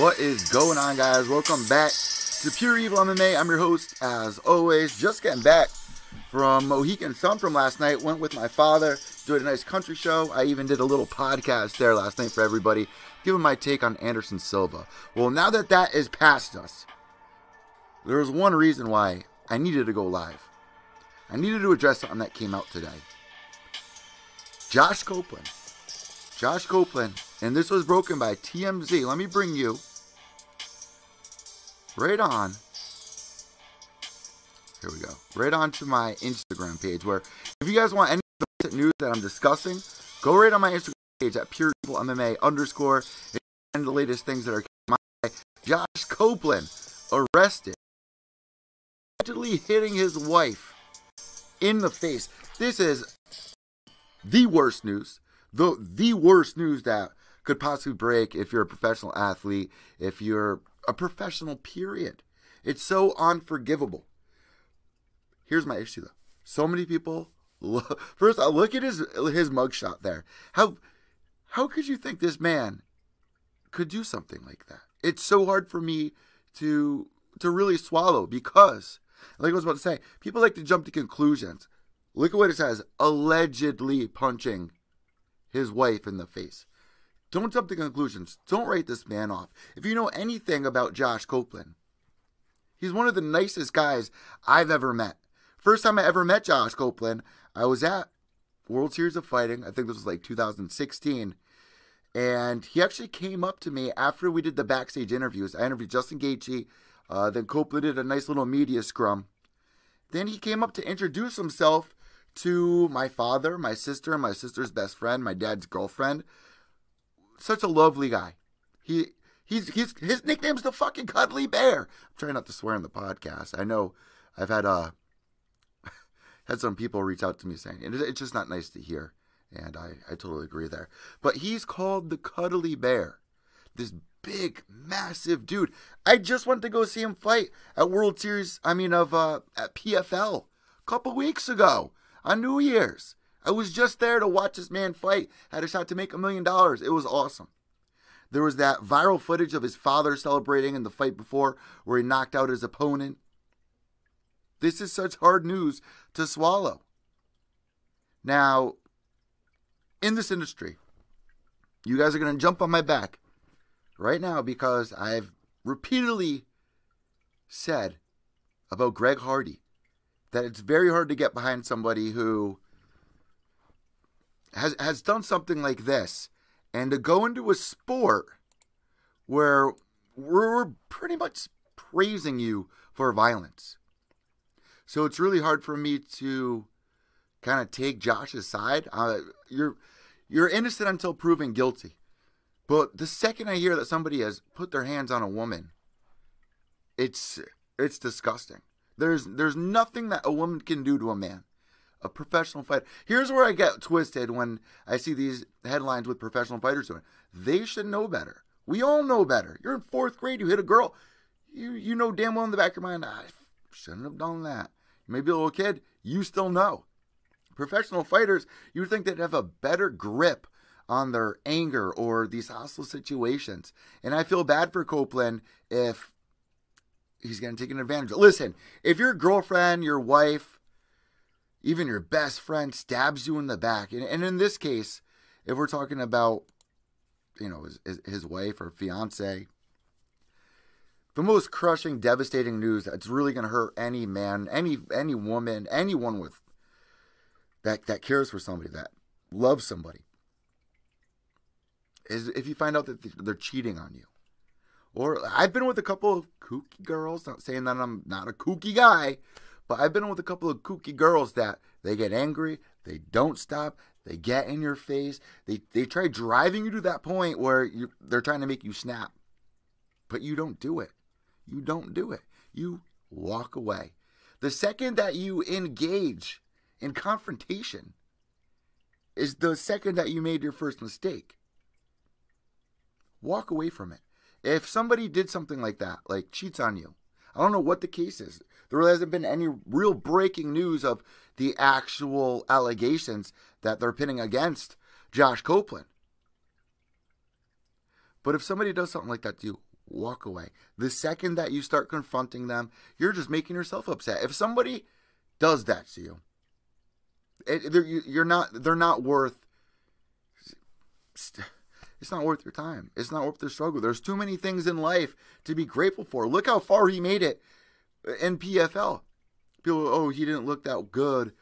What is going on, guys? Welcome back to Pure Evil MMA. I'm your host, as always. Just getting back from Mohican Sun from last night. Went with my father, doing a nice country show. I even did a little podcast there last night for everybody, giving my take on Anderson Silva. Well, now that that is past us, there was one reason why I needed to go live. I needed to address something that came out today. Josh Copeland, and this was broken by TMZ. Let me bring you right on. Here we go. Right on to my Instagram page, where if you guys want any of the recent news that I'm discussing, go right on my Instagram page at PureEvilMMA_. And the latest things that are coming my way. Josh Copeland arrested, allegedly hitting his wife in the face. This is the worst news. The worst news that could possibly break if you're a professional athlete, if you're a professional, period. It's so unforgivable. Here's my issue, though. So many people... First, I look at his mugshot there. How could you think this man could do something like that? It's so hard for me to really swallow because, like I was about to say, people like to jump to conclusions. Look at what it says. Allegedly punching his wife in the face. Don't jump to conclusions. Don't write this man off. If you know anything about Josh Copeland, he's one of the nicest guys I've ever met. First time I ever met Josh Copeland, I was at World Series of Fighting. I think this was like 2016. And he actually came up to me after we did the backstage interviews. I interviewed Justin Gaethje. Then Copeland did a nice little media scrum. Then he came up to introduce himself to my father, my sister, and my sister's best friend, my dad's girlfriend. Such a lovely guy. His nickname's the fucking Cuddly Bear. I'm trying not to swear on the podcast. I know I've had had some people reach out to me saying, and it's just not nice to hear. And I totally agree there. But he's called the Cuddly Bear. This big, massive dude. I just went to go see him fight at World Series, at PFL a couple weeks ago. On New Year's, I was just there to watch this man fight. Had a shot to make $1 million. It was awesome. There was that viral footage of his father celebrating in the fight before where he knocked out his opponent. This is such hard news to swallow. Now, in this industry, you guys are going to jump on my back right now because I've repeatedly said about Greg Hardy that it's very hard to get behind somebody who has done something like this. And to go into a sport where we're pretty much praising you for violence. So it's really hard for me to kind of take Josh's side. You're innocent until proven guilty. But the second I hear that somebody has put their hands on a woman, it's disgusting. There's nothing that a woman can do to a man. A professional fighter. Here's where I get twisted when I see these headlines with professional fighters doing. They should know better. We all know better. You're in 4th grade. You hit a girl. You know damn well in the back of your mind, I shouldn't have done that. Maybe a little kid. You still know. Professional fighters, you would think they'd have a better grip on their anger or these hostile situations. And I feel bad for Copeland if he's going to take an advantage. Listen, if your girlfriend, your wife, even your best friend stabs you in the back, and in this case, if we're talking about, you know, his wife or fiance, the most crushing, devastating news that's really going to hurt any man, any woman, anyone with that cares for somebody, that loves somebody, is if you find out that they're cheating on you. Or I've been with a couple of kooky girls, not saying that I'm not a kooky guy, but I've been with a couple of kooky girls that they get angry, they don't stop, they get in your face, they try driving you to that point where they're trying to make you snap. But you don't do it. You don't do it. You walk away. The second that you engage in confrontation is the second that you made your first mistake. Walk away from it. If somebody did something like that, like cheats on you, I don't know what the case is. There really hasn't been any real breaking news of the actual allegations that they're pinning against Josh Copeland. But if somebody does something like that to you, walk away. The second that you start confronting them, you're just making yourself upset. If somebody does that to you, it's not worth your time. It's not worth the struggle. There's too many things in life to be grateful for. Look how far he made it in PFL. People, oh, he didn't look that good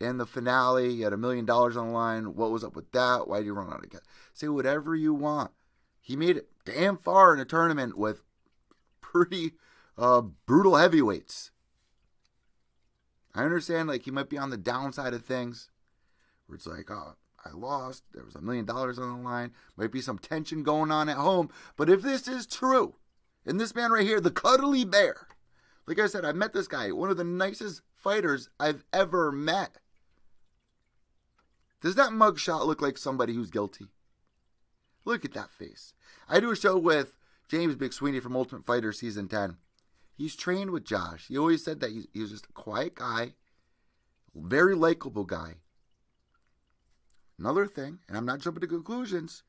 in the finale. He had $1 million on the line. What was up with that? Why did he run out again? Say whatever you want. He made it damn far in a tournament with pretty brutal heavyweights. I understand, like, he might be on the downside of things, where it's like, oh, I lost. There was $1 million on the line. Might be some tension going on at home. But if this is true, and this man right here, the cuddly bear, like I said, I met this guy, one of the nicest fighters I've ever met. Does that mugshot look like somebody who's guilty? Look at that face. I do a show with James McSweeney from Ultimate Fighter Season 10. He's trained with Josh. He always said that he was just a quiet guy, very likable guy. Another thing, and I'm not jumping to conclusions,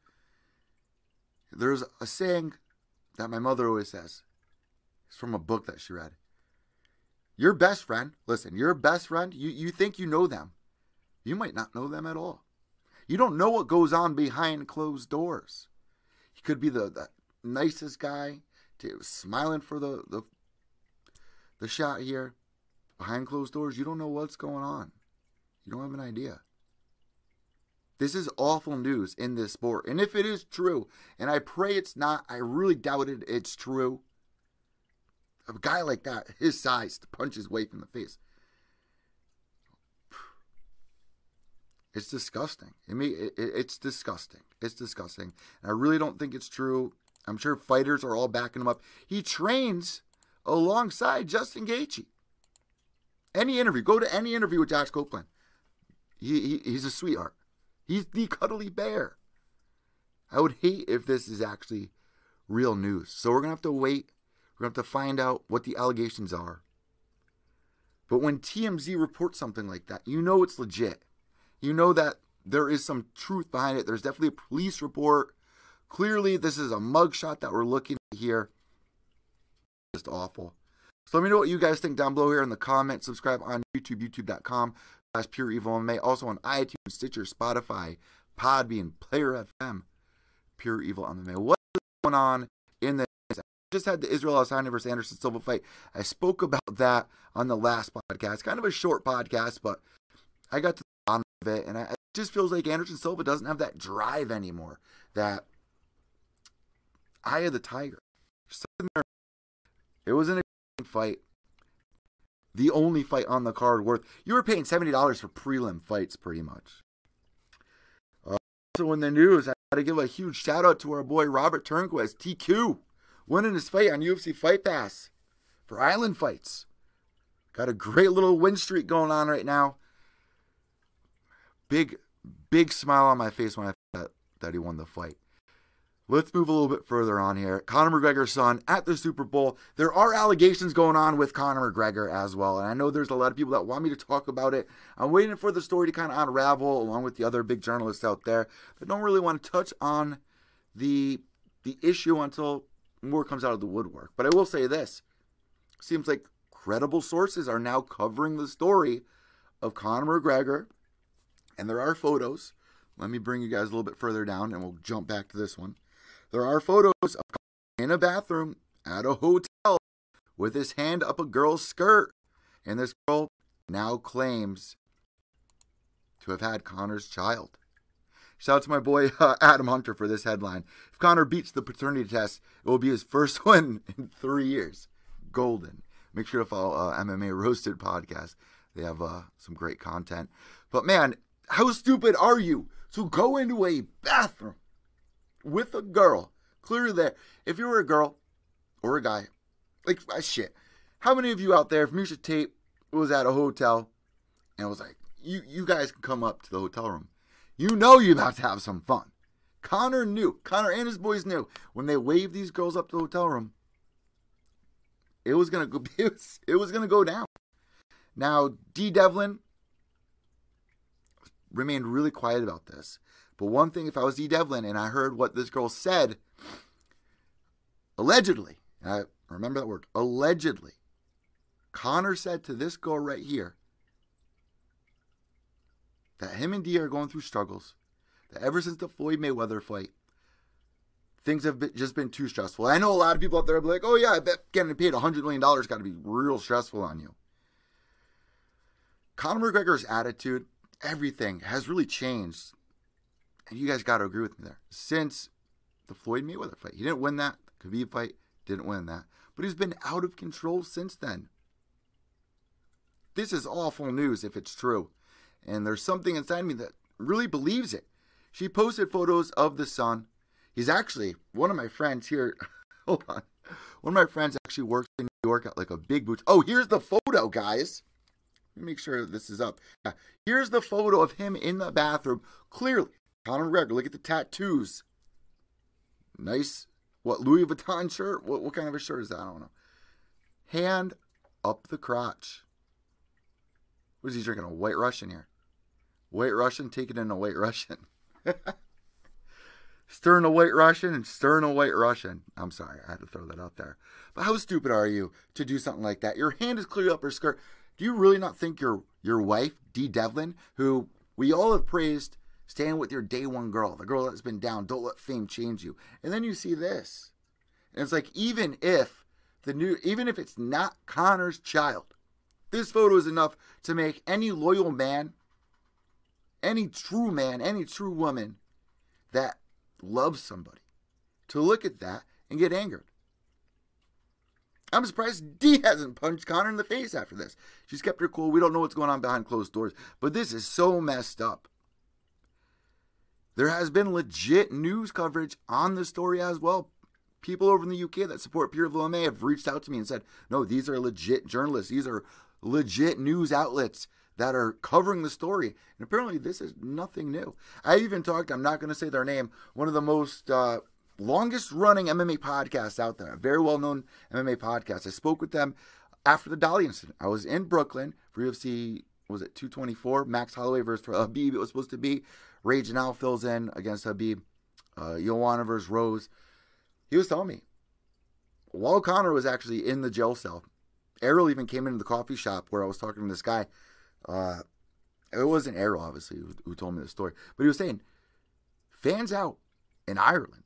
there's a saying that my mother always says. It's from a book that she read. Your best friend, listen, your best friend, you think you know them. You might not know them at all. You don't know what goes on behind closed doors. He could be the nicest guy, smiling for the shot here. Behind closed doors, you don't know what's going on. You don't have an idea. This is awful news in this sport. And if it is true, and I pray it's not, I really doubt it, it's true. A guy like that, his size, to punch his wife in the face. It's disgusting. It's disgusting. It's disgusting. And I really don't think it's true. I'm sure fighters are all backing him up. He trains alongside Justin Gaethje. Any interview. Go to any interview with Josh Copeland. He's a sweetheart. He's the cuddly bear. I would hate if this is actually real news. So we're going to have to wait. We're going to have to find out what the allegations are. But when TMZ reports something like that, you know it's legit. You know that there is some truth behind it. There's definitely a police report. Clearly, this is a mugshot that we're looking at here. Just awful. So let me know what you guys think down below here in the comments. Subscribe on YouTube, youtube.com/Pure Evil MMA. Also on iTunes, Stitcher, Spotify, Podbean, Player FM, Pure Evil MMA. What's going on in the... Just had the Israel Adesanya versus Anderson Silva fight. I spoke about that on the last podcast. Kind of a short podcast, but I got to the bottom of it, and it just feels like Anderson Silva doesn't have that drive anymore. That eye of the tiger. It was an exciting fight. The only fight on the card worth. You were paying $70 for prelim fights, pretty much. Also in the news, I got to give a huge shout out to our boy Robert Turnquist, TQ. Winning his fight on UFC Fight Pass for Island Fights. Got a great little win streak going on right now. Big, big smile on my face when I thought that he won the fight. Let's move a little bit further on here. Conor McGregor's son at the Super Bowl. There are allegations going on with Conor McGregor as well. And I know there's a lot of people that want me to talk about it. I'm waiting for the story to kind of unravel along with the other big journalists out there that don't really want to touch on the issue until... more comes out of the woodwork. But I will say this. Seems like credible sources are now covering the story of Conor McGregor. And there are photos. Let me bring you guys a little bit further down and we'll jump back to this one. There are photos of Conor in a bathroom at a hotel with his hand up a girl's skirt. And this girl now claims to have had Conor's child. Shout out to my boy Adam Hunter for this headline. If Conor beats the paternity test, it will be his first win in 3 years. Golden. Make sure to follow MMA Roasted Podcast. They have some great content. But man, how stupid are you to go into a bathroom with a girl? Clearly there. If you were a girl or a guy, like shit. How many of you out there, if Misha Tate was at a hotel and was like, you guys can come up to the hotel room. You know you're about to have some fun. Conor knew. Conor and his boys knew. When they waved these girls up to the hotel room, it was going to go, it was going to go down. Now, Dee Devlin remained really quiet about this. But one thing, if I was Dee Devlin and I heard what this girl said, a Allegedly, and I remember that word, allegedly, Conor said to this girl right here that him and Dee are going through struggles, that ever since the Floyd Mayweather fight, things have just been too stressful. I know a lot of people out there are like, oh yeah, I bet getting paid $100 million has got to be real stressful on you. Conor McGregor's attitude, everything has really changed. And you guys got to agree with me there. Since the Floyd Mayweather fight, he didn't win that. The Khabib fight, didn't win that. But he's been out of control since then. This is awful news if it's true. And there's something inside me that really believes it. She posted photos of the son. He's actually, one of my friends here, hold on. One of my friends actually works in New York at like a big booth. Oh, here's the photo, guys. Let me make sure this is up. Yeah. Here's the photo of him in the bathroom. Clearly, Conor McGregor, look at the tattoos. Nice, what, Louis Vuitton shirt? What kind of a shirt is that? I don't know. Hand up the crotch. What is he drinking, a White Russian here? White Russian, taking in a White Russian. Stirring a White Russian and stirring a White Russian. I'm sorry, I had to throw that out there. But how stupid are you to do something like that? Your hand is clearly up her skirt. Do you really not think your wife, Dee Devlin, who we all have praised, staying with your day one girl, the girl that's been down, don't let fame change you. And then you see this. And it's like, even if it's not Conor's child, this photo is enough to make any loyal man, any true woman that loves somebody to look at that and get angered. I'm surprised Dee hasn't punched Conor in the face after this. She's kept her cool. We don't know what's going on behind closed doors, but this is so messed up. There has been legit news coverage on the story as well. People over in the UK that support Pure Evil MMA have reached out to me and said, no, these are legit journalists. These are legit news outlets that are covering the story. And apparently this is nothing new. I even talked, I'm not going to say their name, one of the most longest running MMA podcasts out there, a very well-known MMA podcast. I spoke with them after the Dolly incident. I was in Brooklyn for UFC, was it 224? Max Holloway versus Khabib, it was supposed to be. Raging Al fills in against Khabib. Joanna versus Rose. He was telling me, while Conor was actually in the jail cell, Errol even came into the coffee shop where I was talking to this guy. It wasn't Errol, obviously, who told me the story. But he was saying, fans out in Ireland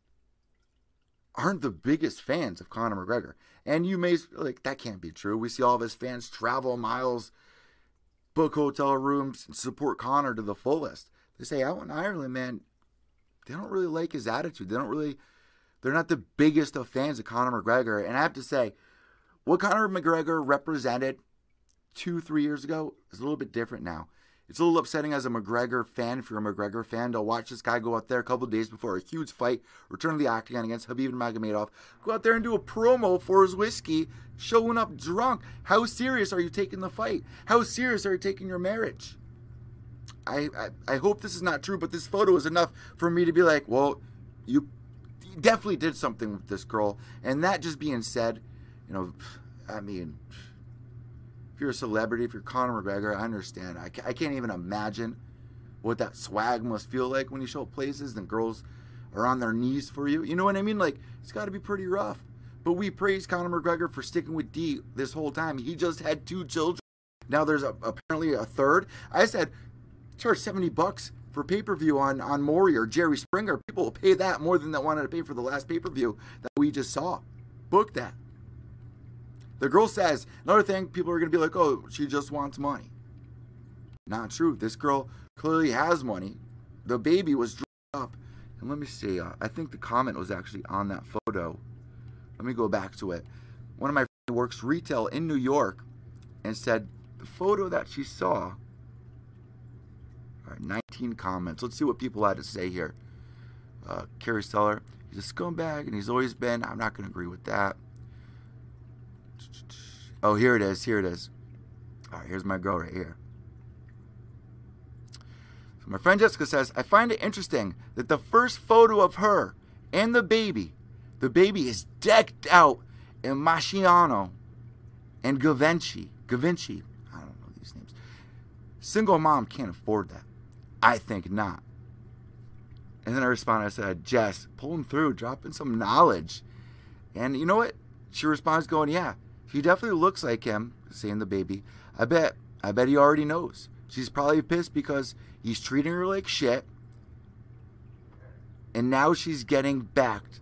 aren't the biggest fans of Conor McGregor. And you may, like, that can't be true. We see all of his fans travel miles, book hotel rooms, and support Conor to the fullest. They say out in Ireland, man, they don't really like his attitude. They don't really, they're not the biggest of fans of Conor McGregor. And I have to say, what Conor McGregor represented 2-3 years ago is a little bit different now. It's a little upsetting as a McGregor fan, if you're a McGregor fan, to watch this guy go out there a couple of days before a huge fight, return to the octagon against Khabib Magomedov, go out there and do a promo for his whiskey, showing up drunk. How serious are you taking the fight? How serious are you taking your marriage? I hope this is not true, but this photo is enough for me to be like, well, you definitely did something with this girl. And that just being said, you know, I mean, if you're a celebrity, if you're Conor McGregor, I understand. I can't even imagine what that swag must feel like when you show up places and girls are on their knees for you. You know what I mean? Like, it's got to be pretty rough. But we praise Conor McGregor for sticking with Dee this whole time. He just had 2 children. Now there's apparently a third. I said, charge $70 for pay-per-view on Maury or Jerry Springer. People will pay that more than they wanted to pay for the last pay-per-view that we just saw. Book that. The girl says, another thing, people are going to be like, oh, she just wants money. Not true. This girl clearly has money. The baby was dressed up. And let me see. I think the comment was actually on that photo. Let me go back to it. One of my friends works retail in New York and said the photo that she saw. All right, 19 comments. Let's see what people had to say here. Carrie Seller, he's a scumbag, and he's always been. I'm not going to agree with that. Oh, here it is. Here it is. All right, here's my girl right here. So my friend Jessica says, I find it interesting that the first photo of her and the baby is decked out in Marciano and Givenchy. Givenchy. I don't know these names. Single mom can't afford that. I think not. And then I responded, I said, Jess, pull him through, drop in some knowledge. And you know what? She responds going, yeah, she definitely looks like him, saying the baby. I bet he already knows. She's probably pissed because he's treating her like shit. And now she's getting backed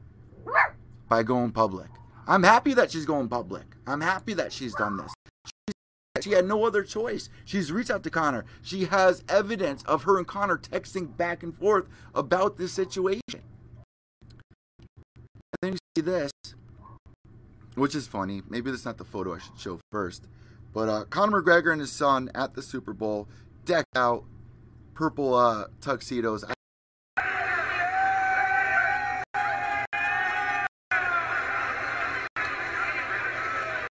by going public. I'm happy that she's going public. I'm happy that she's done this. She had no other choice. She's reached out to Conor. She has evidence of her and Conor texting back and forth about this situation. And then you see this, which is funny. Maybe that's not the photo I should show first. But Conor McGregor and his son at the Super Bowl, decked out, purple tuxedos.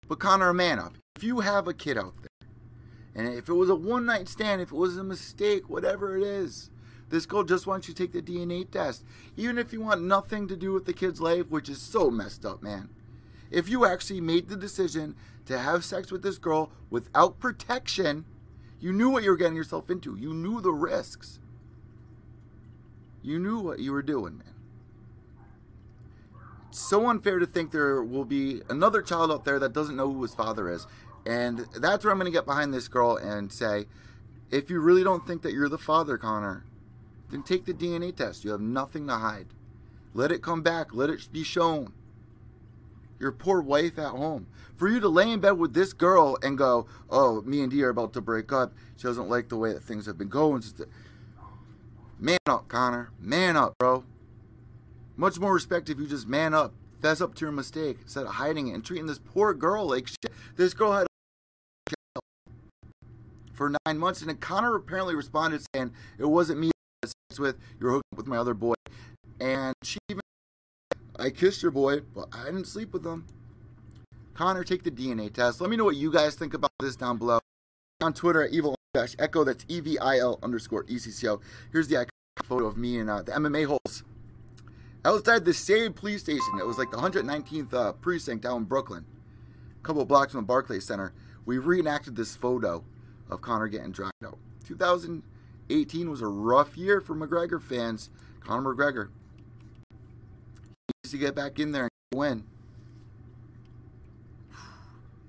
But Conor, man up. If you have a kid out there, and if it was a one-night stand, if it was a mistake, whatever it is, this girl just wants you to take the DNA test. Even if you want nothing to do with the kid's life, which is so messed up, man. If you actually made the decision to have sex with this girl without protection, you knew what you were getting yourself into. You knew the risks. You knew what you were doing, man. It's so unfair to think there will be another child out there that doesn't know who his father is. And that's where I'm going to get behind this girl and say, if you really don't think that you're the father, Conor, then take the DNA test. You have nothing to hide. Let it come back. Let it be shown. Your poor wife at home. For you to lay in bed with this girl and go, oh, me and Dee are about to break up. She doesn't like the way that things have been going. Man up, Conor. Man up, bro. Much more respect if you just man up. Fess up to your mistake instead of hiding it and treating this poor girl like shit. This girl had for 9 months, and then Conor apparently responded saying, it wasn't me I had sex with. You were hooked up with my other boy. And she even I kissed your boy, but I didn't sleep with him. Conor, take the DNA test. Let me know what you guys think about this down below. On Twitter at evil_echo, that's EVIL_ECCO. Here's the iconic photo of me and the MMA holes. Outside the same police station, it was like the 119th precinct down in Brooklyn, a couple of blocks from the Barclays Center. We reenacted this photo of Conor getting dragged out. 2018 was a rough year for McGregor fans. Conor McGregor. To get back in there and win.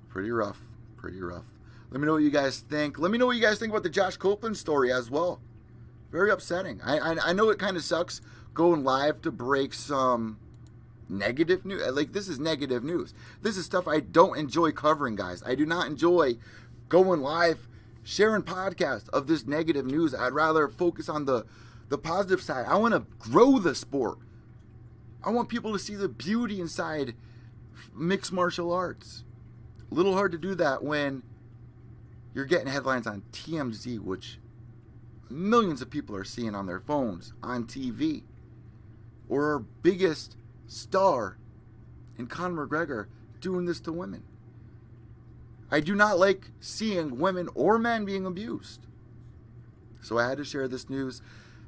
Pretty rough. Pretty rough. Let me know what you guys think. Let me know what you guys think about the Josh Copeland story as well. Very upsetting. I know it kind of sucks going live to break some negative news. Like, this is negative news. This is stuff I don't enjoy covering, guys. I do not enjoy going live, sharing podcasts of this negative news. I'd rather focus on the positive side. I want to grow the sport. I want people to see the beauty inside mixed martial arts. A little hard to do that when you're getting headlines on TMZ, which millions of people are seeing on their phones, on TV. Or our biggest star in Conor McGregor doing this to women. I do not like seeing women or men being abused. So I had to share this news.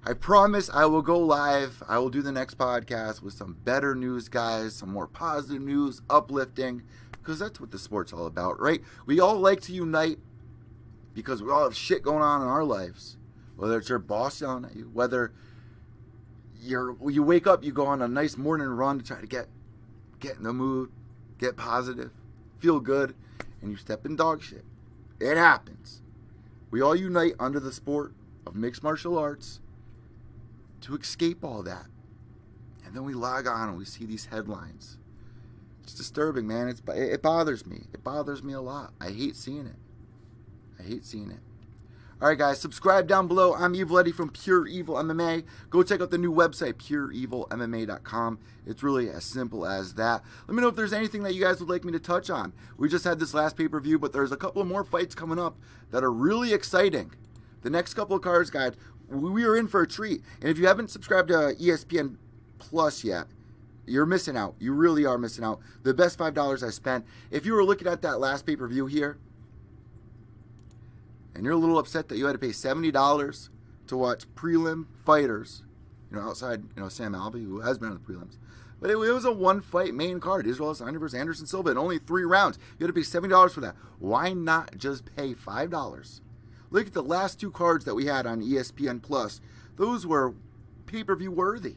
I promise I will go live. I will do the next podcast with some better news, guys. Some more positive news, uplifting. Because that's what the sport's all about, right? We all like to unite because we all have shit going on in our lives. Whether it's your boss yelling at you, whether you wake up, you go on a nice morning run to try to get in the mood, get positive, feel good, and you step in dog shit. It happens. We all unite under the sport of mixed martial arts to escape all that. And then we log on and we see these headlines. It's disturbing, man. It bothers me. It bothers me a lot. I hate seeing it. I hate seeing it. Alright, guys. Subscribe down below. I'm Evil Eddie from Pure Evil MMA. Go check out the new website, pureevilmma.com. It's really as simple as that. Let me know if there's anything that you guys would like me to touch on. We just had this last pay-per-view, but there's a couple of more fights coming up that are really exciting. The next couple of cards, guys, we are in for a treat. And if you haven't subscribed to ESPN Plus yet, you're missing out. You really are missing out. The best $5 I spent. If you were looking at that last pay-per-view here, and you're a little upset that you had to pay $70 to watch prelim fighters, outside, Sam Alvey, who has been on the prelims. But it was a one-fight main card. Israel Adesanya versus Anderson Silva in only 3 rounds. You had to pay $70 for that. Why not just pay $5? Look at the last 2 cards that we had on ESPN Plus. Those were pay-per-view worthy.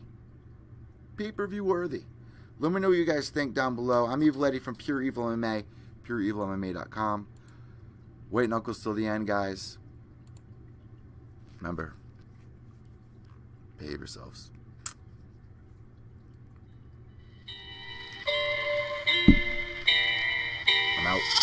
Pay-per-view worthy. Let me know what you guys think down below. I'm Evil Eddie from Pure Evil MMA, pureevilmma.com. Wait and Uncles till the end, guys. Remember, behave yourselves. I'm out.